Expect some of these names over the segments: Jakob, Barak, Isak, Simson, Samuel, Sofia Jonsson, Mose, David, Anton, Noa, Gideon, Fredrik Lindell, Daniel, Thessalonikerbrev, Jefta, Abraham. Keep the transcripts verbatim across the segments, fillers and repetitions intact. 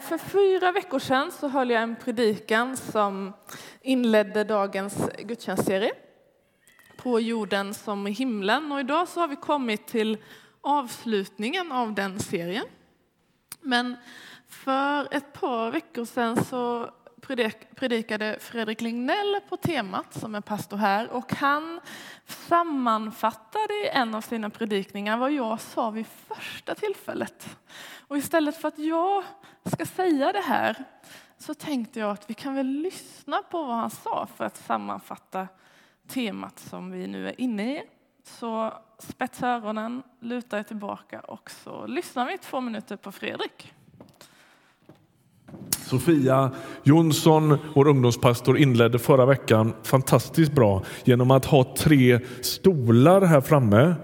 För fyra veckor sedan så höll jag en predikan som inledde dagens gudstjänstserie på jorden som i himlen. Och idag så har vi kommit till avslutningen av den serien. Men för ett par veckor sedan så predikade Fredrik Lindell på temat som är pastor här. Och han sammanfattade i en av sina predikningar vad jag sa vid första tillfället. Och istället för att jag ska säga det här så tänkte jag att vi kan väl lyssna på vad han sa för att sammanfatta temat som vi nu är inne i. Så spetsa öronen, luta er tillbaka och så lyssnar vi två minuter på Fredrik. Sofia Jonsson, vår ungdomspastor, inledde förra veckan fantastiskt bra genom att ha tre stolar här framme.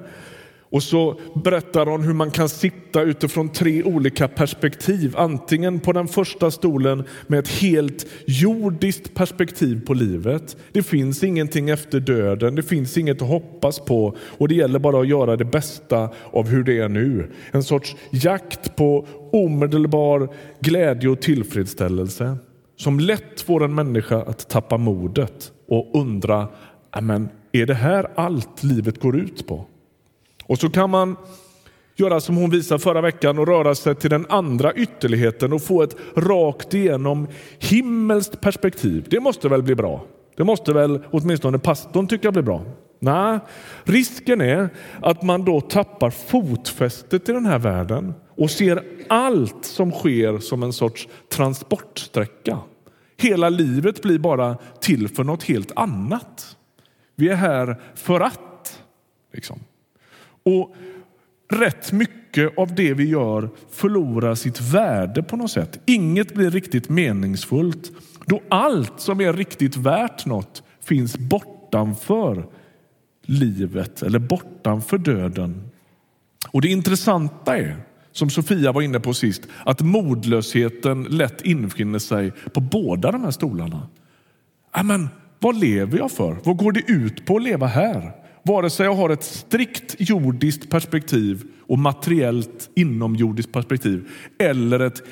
Och så berättar hon hur man kan sitta utifrån tre olika perspektiv. Antingen på den första stolen med ett helt jordiskt perspektiv på livet. Det finns ingenting efter döden, det finns inget att hoppas på. Och det gäller bara att göra det bästa av hur det är nu. En sorts jakt på omedelbar glädje och tillfredsställelse. Som lätt får en människa att tappa modet och undra, men är det här allt livet går ut på? Och så kan man göra som hon visade förra veckan och röra sig till den andra ytterligheten och få ett rakt igenom himmelskt perspektiv. Det måste väl bli bra. Det måste väl åtminstone pastorn tycka blir bra. Nej, risken är att man då tappar fotfästet i den här världen och ser allt som sker som en sorts transportsträcka. Hela livet blir bara till för något helt annat. Vi är här för att, liksom. Och rätt mycket av det vi gör förlorar sitt värde på något sätt. Inget blir riktigt meningsfullt. Då allt som är riktigt värt något finns bortanför livet eller bortanför döden. Och det intressanta är, som Sofia var inne på sist, att modlösheten lätt infinner sig på båda de här stolarna. Men vad lever jag för? Vad går det ut på att leva här? Vare sig jag har ett strikt jordiskt perspektiv och materiellt inomjordiskt perspektiv eller ett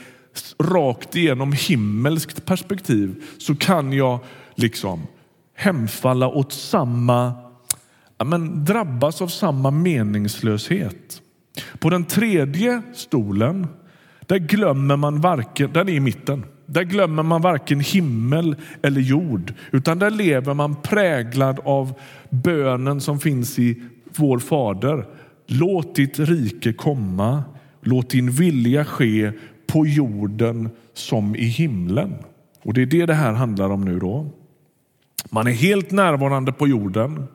rakt igenom himmelskt perspektiv så kan jag liksom hemfalla åt samma, ja men drabbas av samma meningslöshet. På den tredje stolen, där glömmer man varken, den är i mitten. Där glömmer man varken himmel eller jord, utan där lever man präglad av bönen som finns i vår fader. Låt ditt rike komma, låt din vilja ske på jorden som i himlen. Och det är det det här handlar om nu då. Man är helt närvarande på jorden,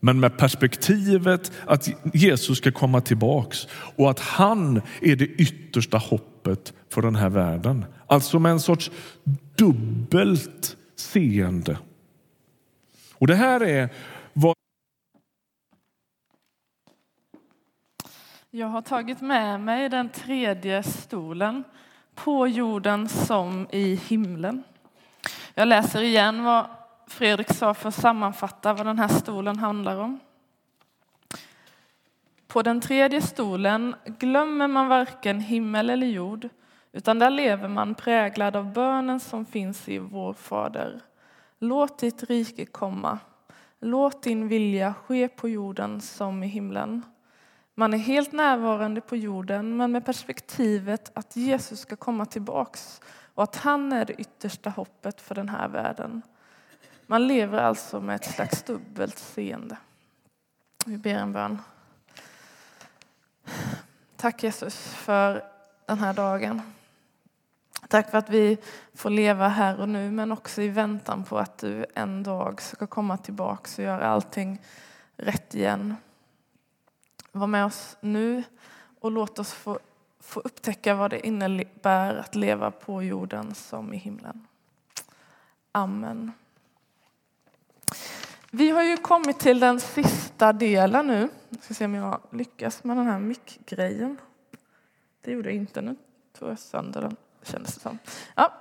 men med perspektivet att Jesus ska komma tillbaks och att han är det yttersta hoppet för den här världen. Alltså med en sorts dubbelt seende. Och det här är vad... Jag har tagit med mig den tredje stolen på jorden som i himlen. Jag läser igen vad Fredrik sa för att sammanfatta vad den här stolen handlar om. På den tredje stolen glömmer man varken himmel eller jord, utan där lever man präglad av bönen som finns i vår fader. Låt ditt rike komma. Låt din vilja ske på jorden som i himlen. Man är helt närvarande på jorden, men med perspektivet att Jesus ska komma tillbaks och att han är det yttersta hoppet för den här världen. Man lever alltså med ett slags dubbelt seende. Vi ber en bön. Tack Jesus för den här dagen. Tack för att vi får leva här och nu, men också i väntan på att du en dag ska komma tillbaka och göra allting rätt igen. Var med oss nu och låt oss få, få upptäcka vad det innebär att leva på jorden som i himlen. Amen. Vi har ju kommit till den sista delen nu. Jag ska se om jag lyckas med den här mic-grejen. Det gjorde jag inte nu. Tog jag sönder den. Kändes det som. Ja.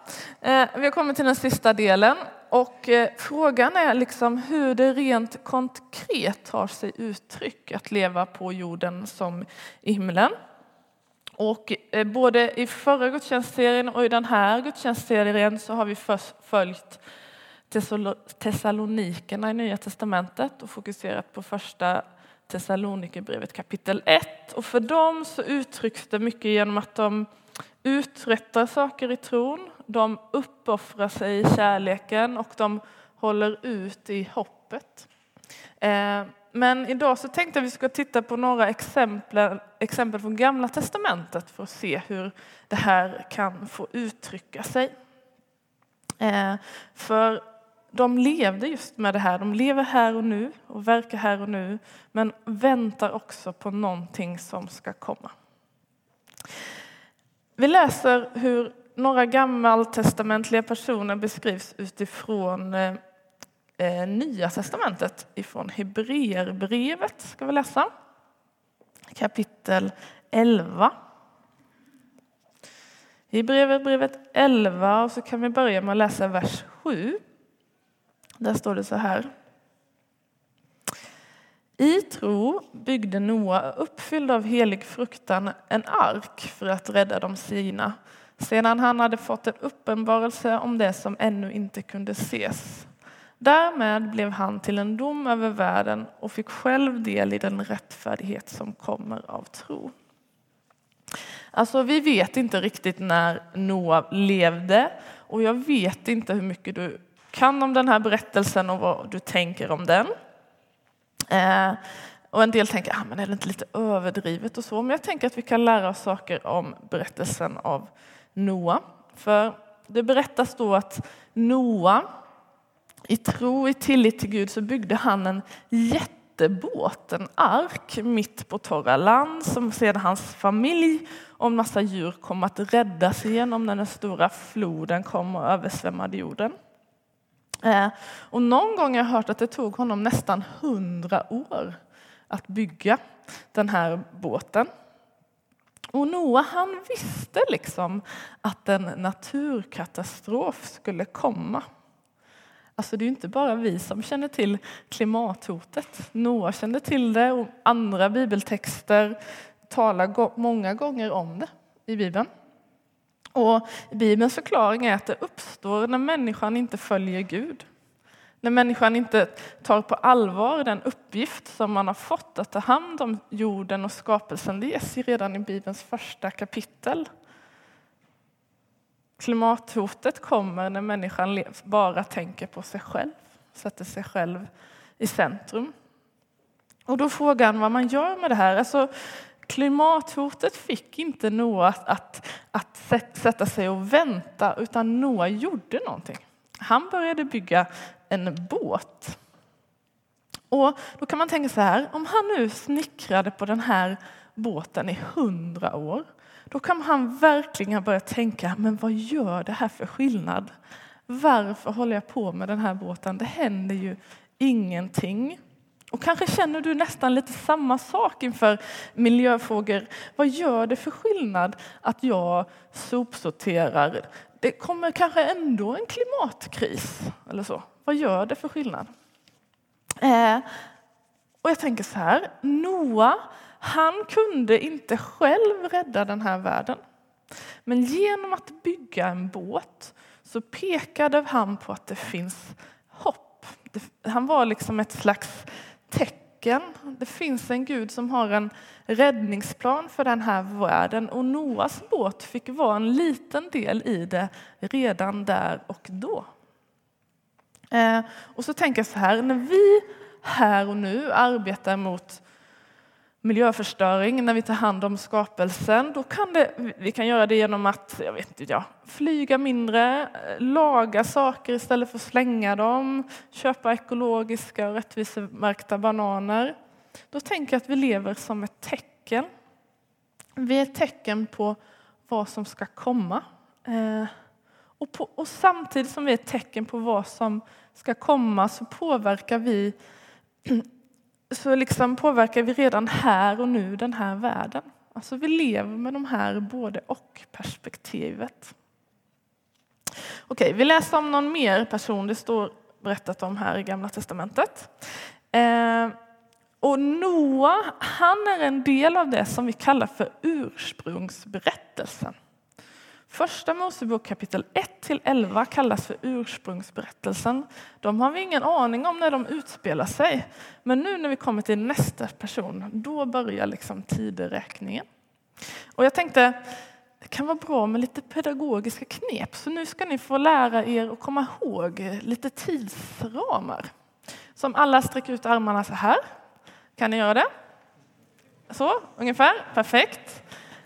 Vi har kommit till den sista delen. Och frågan är liksom hur det rent konkret tar sig uttryck att leva på jorden som i himlen. Och både i förra gudstjänstserien och i den här gudstjänstserien så har vi först följt Thessalonikerna i Nya Testamentet och fokuserat på första Thessalonikerbrevet kapitel ett. Och för dem så uttrycks det mycket genom att de uträttar saker i tron, de uppoffrar sig i kärleken och de håller ut i hoppet. Men idag så tänkte jag att vi ska titta på några exempel, exempel från Gamla Testamentet för att se hur det här kan få uttrycka sig. För de levde just med det här. De lever här och nu och verkar här och nu. Men väntar också på någonting som ska komma. Vi läser hur några gammaltestamentliga personer beskrivs utifrån Nya Testamentet, ifrån Hebreerbrevet ska vi läsa. Kapitel elva. Hebreerbrevet elva, och så kan vi börja med att läsa vers sju. Där står det så här. I tro byggde Noa, uppfylld av helig fruktan, en ark för att rädda de sina. Sedan han hade fått en uppenbarelse om det som ännu inte kunde ses. Därmed blev han till en dom över världen och fick själv del i den rättfärdighet som kommer av tro. Alltså vi vet inte riktigt när Noa levde, och jag vet inte hur mycket du kan om den här berättelsen och vad du tänker om den. Eh, och en del tänker, ah, men är det inte lite överdrivet och så? Men jag tänker att vi kan lära oss saker om berättelsen av Noa. För det berättas då att Noa i tro, i tillit till Gud, så byggde han en jättebåt, en ark, mitt på torra land, som sedan hans familj och en massa djur kom att räddas igenom när den stora floden kom och översvämmade jorden. Och någon gång har jag hört att det tog honom nästan hundra år att bygga den här båten. Och Noa, han visste liksom att en naturkatastrof skulle komma. Alltså det är ju inte bara vi som känner till klimathotet. Noa kände till det, och andra bibeltexter talar många gånger om det i Bibeln. Och Bibelns förklaring är att det uppstår när människan inte följer Gud. När människan inte tar på allvar den uppgift som man har fått att ta hand om jorden och skapelsen. Det ges redan i Bibelns första kapitel. Klimathotet kommer när människan bara tänker på sig själv, sätter sig själv i centrum. Och då frågar han vad man gör med det här. Alltså, klimathotet fick inte Noa att, att, att sätta sig och vänta, utan Noa gjorde någonting. Han började bygga en båt. Och då kan man tänka så här, om han nu snickrade på den här båten i hundra år, då kan han verkligen börja tänka, men vad gör det här för skillnad? Varför håller jag på med den här båten? Det händer ju ingenting. Och kanske känner du nästan lite samma sak inför miljöfrågor. Vad gör det för skillnad att jag sopsorterar? Det kommer kanske ändå en klimatkris eller så. Vad gör det för skillnad? Eh, och jag tänker så här, Noa, han kunde inte själv rädda den här världen. Men genom att bygga en båt så pekade han på att det finns hopp. Han var liksom ett slags tecken. Det finns en Gud som har en räddningsplan för den här världen. Och Noas båt fick vara en liten del i det redan där och då. Och så tänker jag så här, när vi här och nu arbetar mot miljöförstöring, när vi tar hand om skapelsen, då kan det, vi kan göra det genom att, jag vet inte, ja, flyga mindre, laga saker istället för att slänga dem, köpa ekologiska och rättvisemärkta bananer. Då tänker jag att vi lever som ett tecken. Vi är ett tecken på vad som ska komma. Eh, och, på, och samtidigt som vi är ett tecken på vad som ska komma, så påverkar vi Så liksom påverkar vi redan här och nu den här världen. Alltså vi lever med de här både och-perspektivet. Okej, vi läser om någon mer person. Det står berättat om här i Gamla Testamentet. Eh, Och Noa, han är en del av det som vi kallar för ursprungsberättelsen. Första Mosebok kapitel ett till elva kallas för ursprungsberättelsen. De har vi ingen aning om när de utspelar sig. Men nu när vi kommer till nästa person, då börjar liksom tideräkningen. Och jag tänkte, det kan vara bra med lite pedagogiska knep. Så nu ska ni få lära er att komma ihåg lite tidsramar. Som alla sträcker ut armarna så här. Kan ni göra det? Så, ungefär. Perfekt.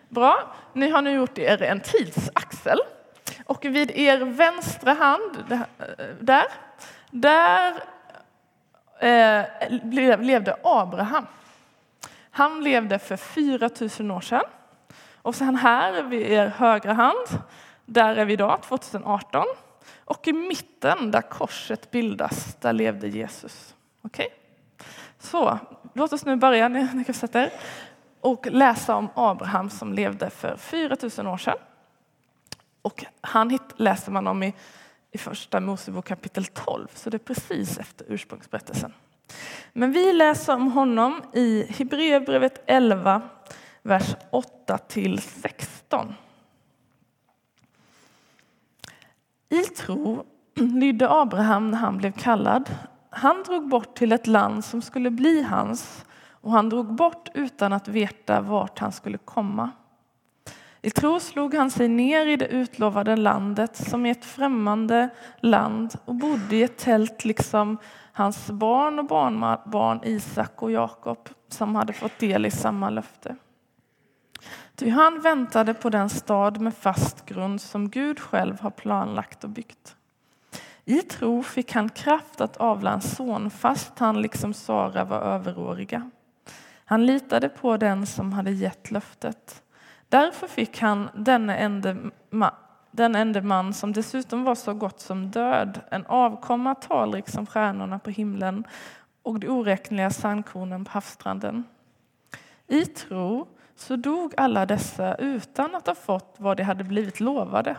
Bra. Ni har nu gjort er en tidsaxel. Och vid er vänstra hand, där, där eh, levde Abraham. Han levde för fyra tusen år sedan. Och sen här vid er högra hand, där är vi idag, tjugo arton. Och i mitten, där korset bildas, där levde Jesus. Okej? Okay? Så, låt oss nu börja, ni kan sätta er, och läsa om Abraham som levde för fyra tusen år sedan. Och han hit, läser man om i, i första Mosebok kapitel tolv, så det är precis efter ursprungsberättelsen. Men vi läser om honom i Hebreerbrevet elva, vers åtta till sexton. I tro lydde Abraham när han blev kallad. Han drog bort till ett land som skulle bli hans, och han drog bort utan att veta vart han skulle komma. I tro slog han sig ner i det utlovade landet som är ett främmande land och bodde i ett tält liksom hans barn och barnbarn Isak och Jakob som hade fått del i samma löfte. Ty han väntade på den stad med fast grund som Gud själv har planlagt och byggt. I tro fick han kraft att avla en son fast han liksom Sara var överåriga. Han litade på den som hade gett löftet. Därför fick han denne ende ma- den ende man som dessutom var så gott som död, en avkomma talrik som stjärnorna på himlen och de oräkneliga sandkornen på havsstranden. I tro så dog alla dessa utan att ha fått vad de hade blivit lovade.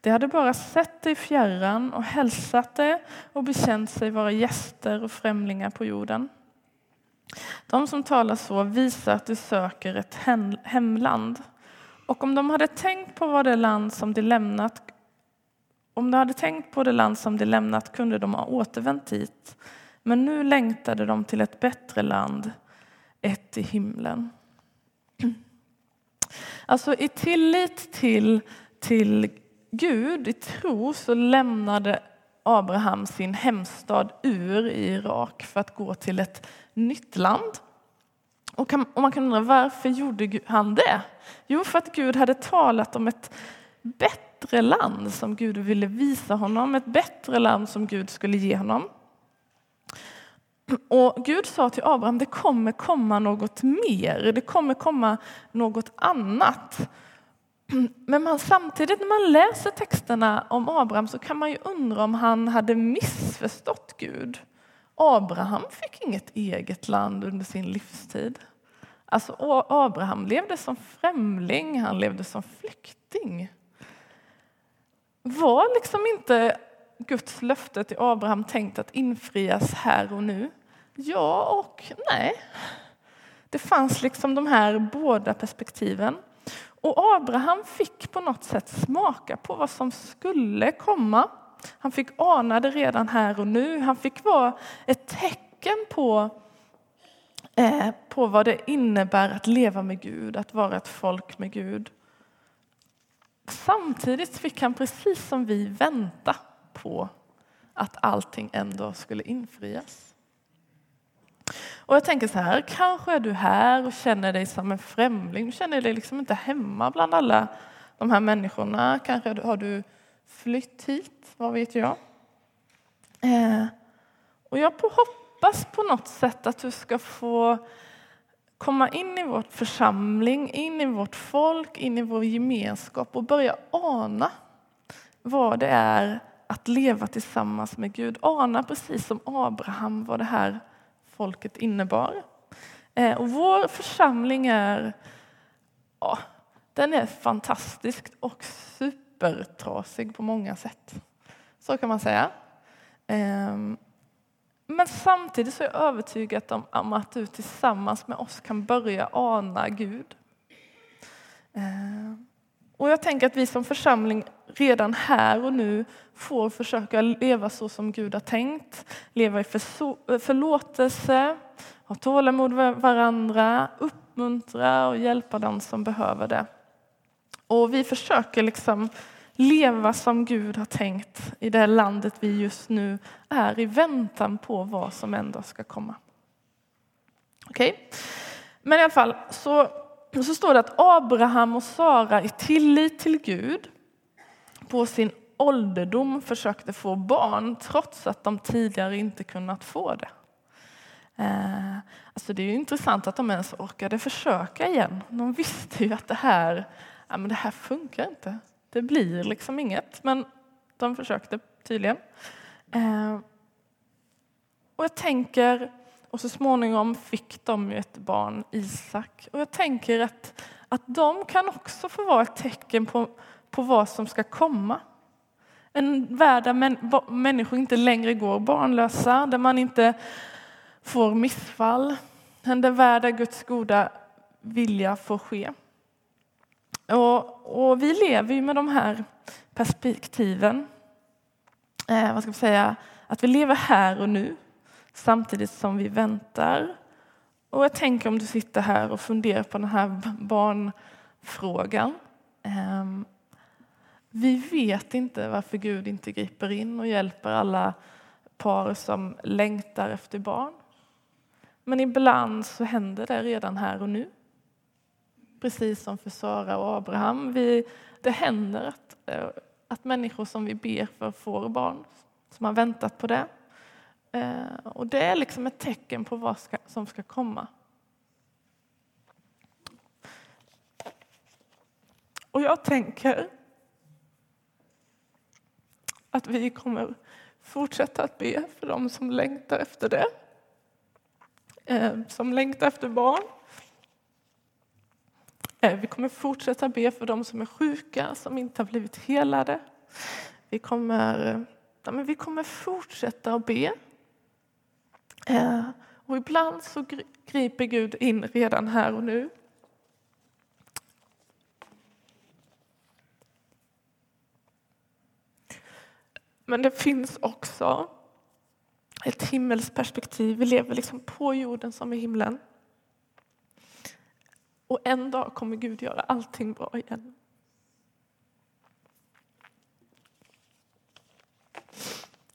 De hade bara sett det i fjärran och hälsat det och bekänt sig vara gäster och främlingar på jorden. De som talar så visar att de söker ett hemland. Och om de hade tänkt på vad det land som de lämnat, om de hade tänkt på det land som de lämnat kunde de ha återvänt hit. Men nu längtade de till ett bättre land, ett i himlen. Alltså i tillit till Till Gud, i tro, så lämnade Abraham sin hemstad Ur i Irak för att gå till ett nytt land. Och, kan, och man kan undra, varför gjorde han det? Jo, för att Gud hade talat om ett bättre land som Gud ville visa honom. Ett bättre land som Gud skulle ge honom. Och Gud sa till Abraham, det kommer komma något mer. Det kommer komma något annat. Men man, samtidigt när man läser texterna om Abraham så kan man ju undra om han hade missförstått Gud. Abraham fick inget eget land under sin livstid. Alltså Abraham levde som främling, han levde som flykting. Var liksom inte Guds löfte till Abraham tänkt att infrias här och nu? Ja och nej. Det fanns liksom de här båda perspektiven. Och Abraham fick på något sätt smaka på vad som skulle komma. Han fick ana det redan här och nu. Han fick vara ett tecken på, eh, på vad det innebär att leva med Gud. Att vara ett folk med Gud. Samtidigt fick han precis som vi vänta på att allting ändå skulle infrias. Och jag tänker så här, kanske är du här och känner dig som en främling. Du känner dig liksom inte hemma bland alla de här människorna. Kanske har du flytt hit, vad vet jag. Eh, och jag hoppas på något sätt att du ska få komma in i vår församling, in i vårt folk, in i vår gemenskap och börja ana vad det är att leva tillsammans med Gud. Ana precis som Abraham vad det här folket innebar. Eh, och vår församling är, ja, den är fantastisk och supertrasig på många sätt. Så kan man säga. Eh, Men samtidigt så är jag övertygad om att du tillsammans med oss kan börja ana Gud. Och jag tänker att vi som församling redan här och nu får försöka leva så som Gud har tänkt. Leva i förlåtelse, ha tålamod med varandra, uppmuntra och hjälpa den som behöver det. Och vi försöker liksom leva som Gud har tänkt i det landet vi just nu är i väntan på vad som ändå ska komma. Okej? Okay. Men i alla fall så, så står det att Abraham och Sara i tillit till Gud på sin ålderdom försökte få barn trots att de tidigare inte kunnat få det. Eh, alltså det är ju intressant att de ens orkade försöka igen. De visste ju att det här, ja, men det här funkar inte. Det blir liksom inget, men de försökte tydligen. Eh, och jag tänker, och så småningom fick de ju ett barn, Isak. Och jag tänker att, att de kan också få vara ett tecken på, på vad som ska komma. En värld där män, människor inte längre går barnlösa, där man inte får missfall. En värld där Guds goda vilja får ske. Och, och vi lever ju med de här perspektiven. Eh, vad ska man säga? Att vi lever här och nu. Samtidigt som vi väntar. Och jag tänker om du sitter här och funderar på den här barnfrågan. Eh, vi vet inte varför Gud inte griper in och hjälper alla par som längtar efter barn. Men ibland så händer det redan här och nu. Precis som för Sara och Abraham. Vi, det händer att, att människor som vi ber för får barn. Som har väntat på det. Eh, och det är liksom ett tecken på vad ska, som ska komma. Och jag tänker att vi kommer fortsätta att be för de som längtar efter det. Eh, som längtar efter barn. Vi kommer fortsätta be för de som är sjuka, som inte har blivit helade. Vi kommer, ja, men vi kommer fortsätta att be. Eh, och ibland så griper Gud in redan här och nu. Men det finns också ett himmelsperspektiv. Vi lever liksom på jorden som i himlen. Och en dag kommer Gud göra allting bra igen.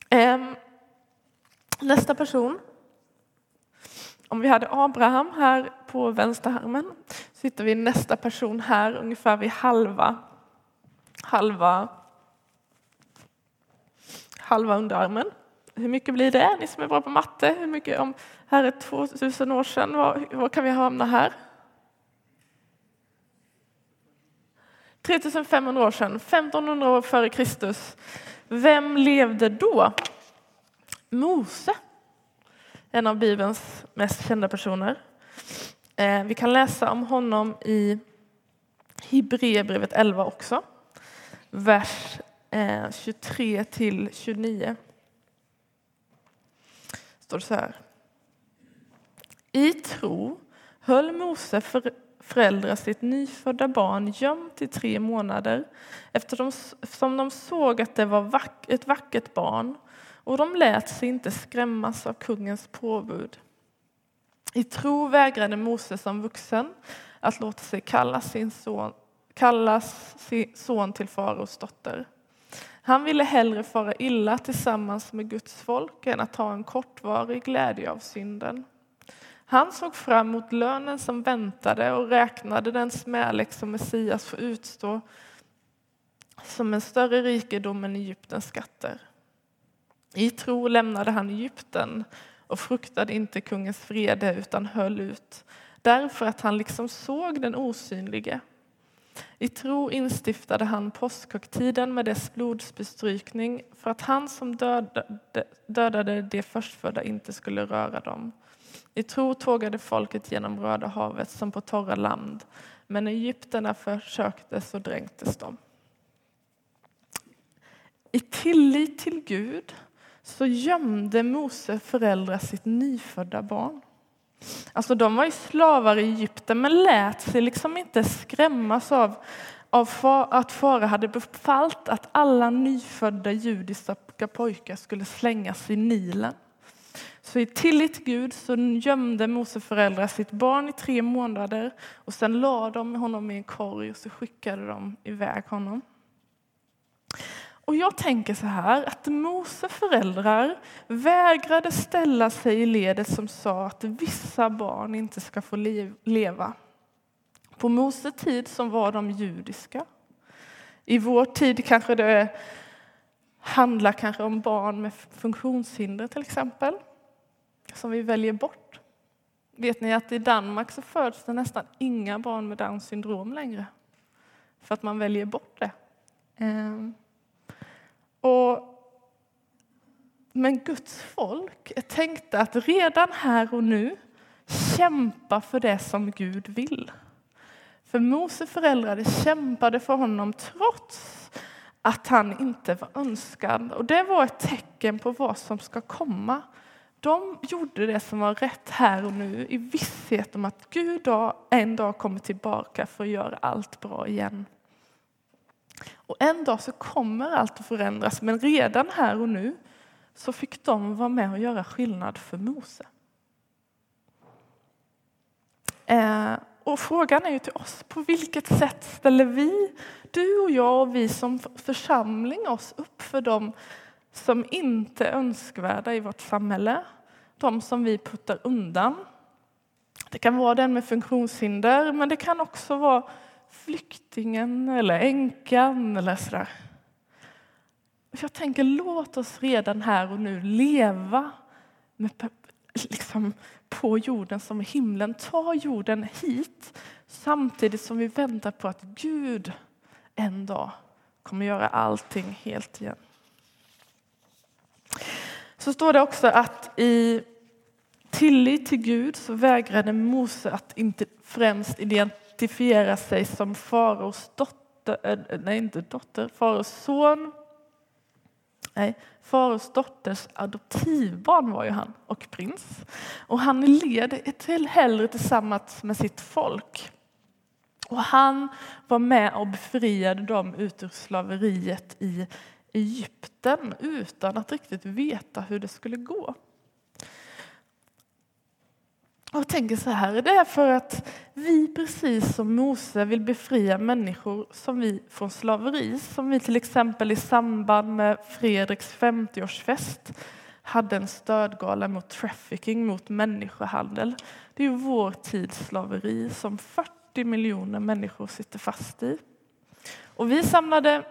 Eh, nästa person. Om vi hade Abraham här på vänsterarmen. Så hittar vi nästa person här ungefär vid halva. Halva. Halva underarmen. Hur mycket blir det? Ni som är bra på matte. Hur mycket om här är tvåtusen år sedan. Vad, vad kan vi hamna här? tre tusen fem hundra år sedan, femtonhundra år före Kristus. Vem levde då? Mose. En av Bibelns mest kända personer. Eh, vi kan läsa om honom i Hebreerbrevet elva också. Vers eh, tjugotre till tjugonio. Står det så här. I tro höll Mose för... föräldrar sitt nyfödda barn gömt i tre månader eftersom de såg att det var vack- ett vackert barn och de lät sig inte skrämmas av kungens påbud. I tro vägrade Mose som vuxen att låta sig kalla sin son, kallas sin son till faraos dotter. Han ville hellre fara illa tillsammans med Guds folk än att ha en kortvarig glädje av synden. Han såg fram mot lönen som väntade och räknade den smälek som Messias får utstå som en större rikedom än Egyptens skatter. I tro lämnade han Egypten och fruktade inte kungens vrede utan höll ut, därför att han liksom såg den osynlige. I tro instiftade han påskhögtiden med dess blodsbestrykning för att han som dödade, dödade det förstfödda inte skulle röra dem. I tro tågade folket genom Röda havet som på torra land. Men egyptierna försökte så dränktes de. I tillit till Gud så gömde Mose föräldrar sitt nyfödda barn. Alltså de var ju slavar i Egypten, men lät sig liksom inte skrämmas av, av far, att fara hade befallt att alla nyfödda judiska pojkar skulle slängas i Nilen. Så i tillit till Gud så gömde Mose föräldrar sitt barn i tre månader och sen la de honom i en korg och så skickade de iväg honom. Och jag tänker så här, att Mose föräldrar vägrade ställa sig i ledet som sa att vissa barn inte ska få leva. På Mose tid som var de judiska. I vår tid kanske det handlar kanske om barn med funktionshinder till exempel, som vi väljer bort. Vet ni att i Danmark så föds det nästan inga barn med Downs syndrom längre. För att man väljer bort det. Mm. Och, men Guds folk är tänkta att redan här och nu kämpa för det som Gud vill. För Mose föräldrar kämpade för honom trots att han inte var önskad. Och det var ett tecken på vad som ska komma. De gjorde det som var rätt här och nu i visshet om att Gud en dag kommer tillbaka för att göra allt bra igen. Och en dag så kommer allt att förändras, men redan här och nu så fick de vara med och göra skillnad för Mose. Eh, och frågan är ju till oss, på vilket sätt ställer vi, du och jag och vi som församling oss upp för dem som inte är önskvärda i vårt samhälle, de som vi puttar undan. Det kan vara den med funktionshinder, men det kan också vara flyktingen eller änkan eller sådär. Jag tänker, låt oss redan här och nu leva med, liksom, på jorden som i himlen. Ta jorden hit samtidigt som vi väntar på att Gud en dag kommer göra allting helt igen. Så står det också att i tillit till Gud så vägrade Mose att inte främst identifiera sig som faraos dotter, nej inte dotter, faraos son, nej, faraos dotters adoptivbarn var ju han och prins. Och han led till hellre tillsammans med sitt folk. Och han var med och befriade dem ut ur slaveriet i Egypten utan att riktigt veta hur det skulle gå. Och tänker så här, det är för att vi precis som Mose vill befria människor som vi från slaveri, som vi till exempel i samband med Fredriks femtioårsfest hade en stödgala mot trafficking, mot människohandel. Det är ju vår tids slaveri som fyrtio miljoner människor sitter fast i. Och vi samlade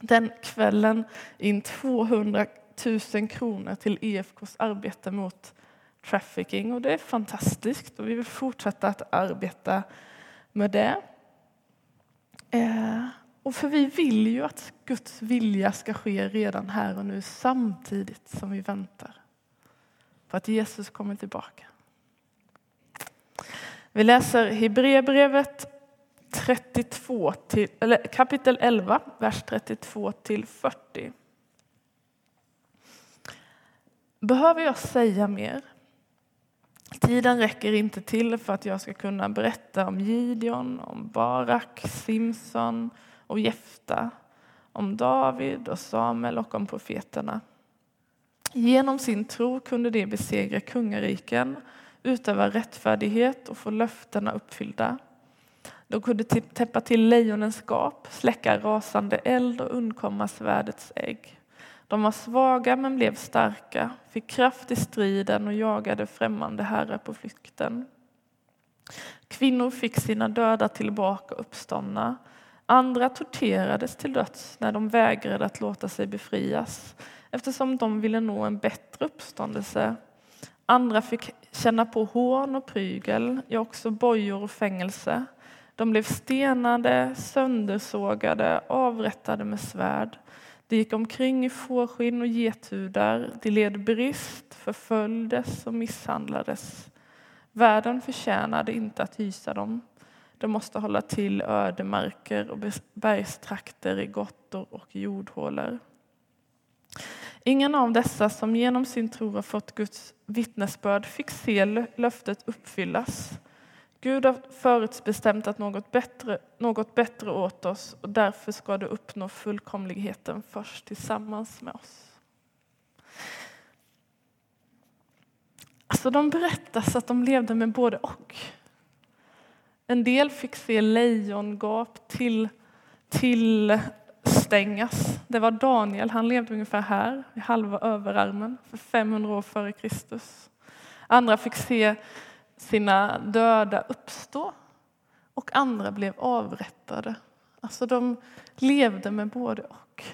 den kvällen in tvåhundratusen kronor till E F K:s arbete mot trafficking. Och det är fantastiskt och vi vill fortsätta att arbeta med det. Eh, och för vi vill ju att Guds vilja ska ske redan här och nu samtidigt som vi väntar på att Jesus kommer tillbaka. Vi läser Hebreerbrevet trettiotvå till, eller kapitel elva, vers trettiotvå till fyrtio. Behöver jag säga mer? Tiden räcker inte till för att jag ska kunna berätta om Gideon, om Barak, Simson och Jefta, om David och Samuel och om profeterna. Genom sin tro kunde de besegra kungariken, utöva rättfärdighet och få löftena uppfyllda. De kunde täppa till lejonens gap, släcka rasande eld och undkomma svärdets ägg. De var svaga men blev starka, fick kraft i striden och jagade främmande herrar på flykten. Kvinnor fick sina döda tillbaka uppståndna. Andra torterades till döds när de vägrade att låta sig befrias, eftersom de ville nå en bättre uppståndelse. Andra fick känna på hån och prygel, ja också bojor och fängelse. De blev stenade, söndersågade, avrättade med svärd. De gick omkring i fårskinn och gethudar. De led brist, förföljdes och misshandlades. Världen förtjänade inte att hysa dem. De måste hålla till ödemarker och bergstrakter i grottor och jordhålor. Ingen av dessa som genom sin tro har fått Guds vittnesbörd fick se löftet uppfyllas. Gud har förutbestämt att något bättre, något bättre åt oss, och därför ska du uppnå fullkomligheten först tillsammans med oss. Alltså de berättas att de levde med både och. En del fick se lejongap till, till stängas. Det var Daniel, han levde ungefär här, i halva överarmen, för femhundra år före Kristus. Andra fick se sina döda uppstå, och andra blev avrättade. Alltså de levde med både och.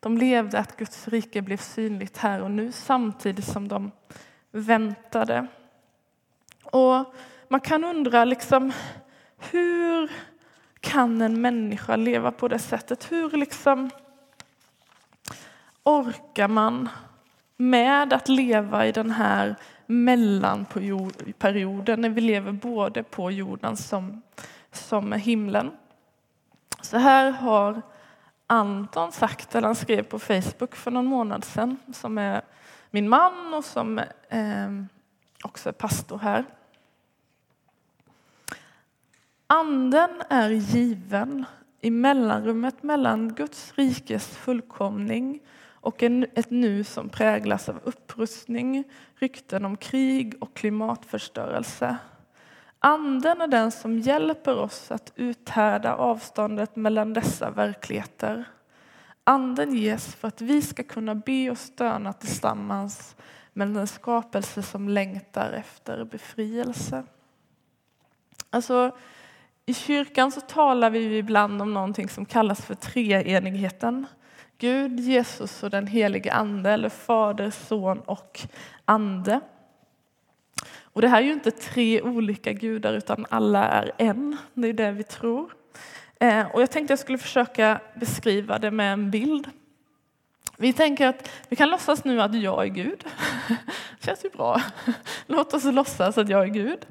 De levde att Guds rike blev synligt här och nu, samtidigt som de väntade. Och man kan undra liksom, hur kan en människa leva på det sättet? Hur liksom orkar man med att leva i den här mellanperioden när vi lever både på jorden som, som himlen? Så här har Anton sagt, eller han skrev på Facebook för någon månad sedan, som är min man och som eh, också är pastor här. Anden är given i mellanrummet mellan Guds rikes fullkomning och en, ett nu som präglas av upprustning, rykten om krig och klimatförstörelse. Anden är den som hjälper oss att uthärda avståndet mellan dessa verkligheter. Anden ges för att vi ska kunna be och stöna tillsammans med den skapelse som längtar efter befrielse. Alltså, i kyrkan så talar vi ibland om någonting som kallas för treenigheten. Gud, Jesus och den helige ande, eller fader, son och ande. Och det här är ju inte tre olika gudar, utan alla är en. Det är det vi tror. Och jag tänkte jag skulle försöka beskriva det med en bild. Vi tänker att vi kan låtsas nu att jag är Gud. Det känns ju bra. Låt oss låtsas att jag är Gud.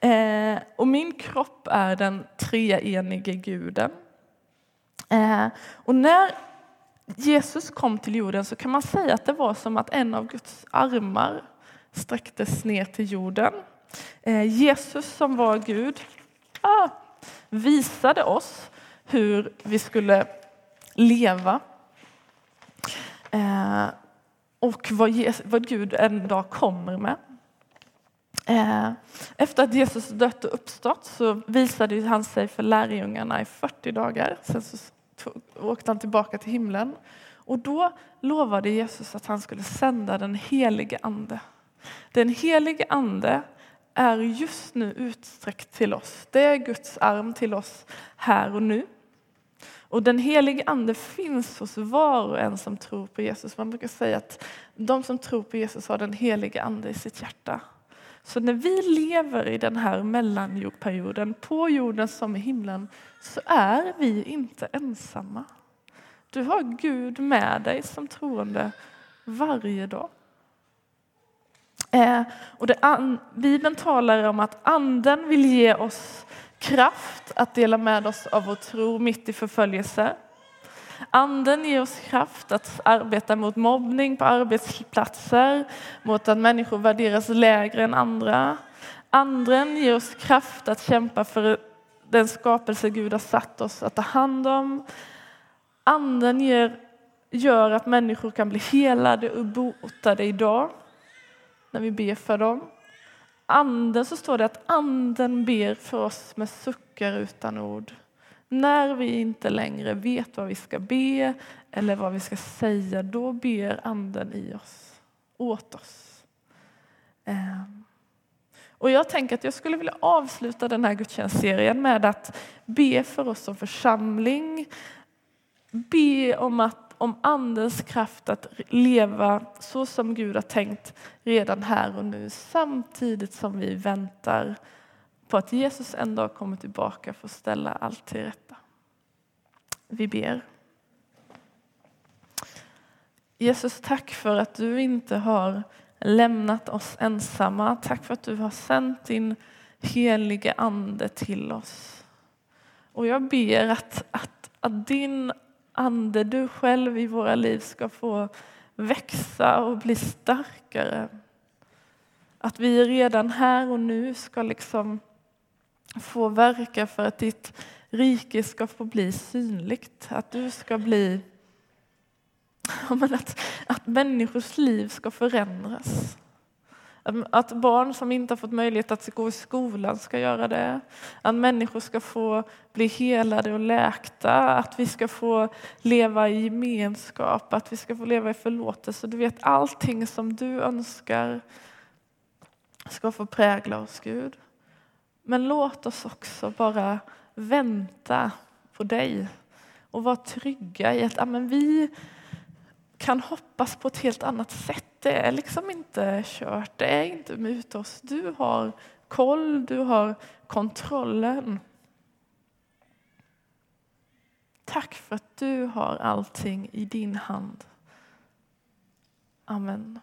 Eh, och min kropp är den treenige guden. Eh, och när Jesus kom till jorden så kan man säga att det var som att en av Guds armar sträcktes ner till jorden. Eh, Jesus som var Gud ah, visade oss hur vi skulle leva. Eh, och vad, Jesus, vad Gud en dag kommer med. Eh, efter att Jesus dött och uppstått så visade han sig för lärjungarna i fyrtio dagar. Sen så tog, åkte han tillbaka till himlen. Och då lovade Jesus att han skulle sända den helige ande. Den helige ande är just nu utsträckt till oss. Det är Guds arm till oss här och nu. Och den helige ande finns hos var och en som tror på Jesus. Man brukar säga att de som tror på Jesus har den helige ande i sitt hjärta. Så när vi lever i den här mellanjordperioden, på jorden som i himlen, så är vi inte ensamma. Du har Gud med dig som troende varje dag. Eh, och det an- Bibeln talar om att anden vill ge oss kraft att dela med oss av vår tro mitt i förföljelse. Anden ger oss kraft att arbeta mot mobbning på arbetsplatser, mot att människor värderas lägre än andra. Anden ger oss kraft att kämpa för den skapelse Gud har satt oss att ta hand om. Anden ger, gör att människor kan bli helade och botade idag när vi ber för dem. Anden, så står det att anden ber för oss med suckar utan ord. När vi inte längre vet vad vi ska be eller vad vi ska säga, då ber anden i oss, åt oss. Och jag tänker att jag skulle vilja avsluta den här gudstjänstserien med att be för oss som församling. Be om att om andens kraft att leva så som Gud har tänkt redan här och nu, samtidigt som vi väntar på att Jesus en dag kommer tillbaka för att ställa allt till rätta. Vi ber. Jesus, tack för att du inte har lämnat oss ensamma. Tack för att du har sänt din heliga ande till oss. Och jag ber att, att, att din ande, du själv i våra liv, ska få växa och bli starkare. Att vi redan här och nu ska liksom få verka för att ditt rike ska få bli synligt. Att du ska bli... Att, att människors liv ska förändras. Att barn som inte har fått möjlighet att gå i skolan ska göra det. Att människor ska få bli helade och läkta. Att vi ska få leva i gemenskap. Att vi ska få leva i förlåtelse. Du vet, allting som du önskar ska få prägla oss, Gud. Men låt oss också bara vänta på dig. Och vara trygga i att ja, men vi kan hoppas på ett helt annat sätt. Det är liksom inte kört. Det är inte mot oss. Du har koll. Du har kontrollen. Tack för att du har allting i din hand. Amen.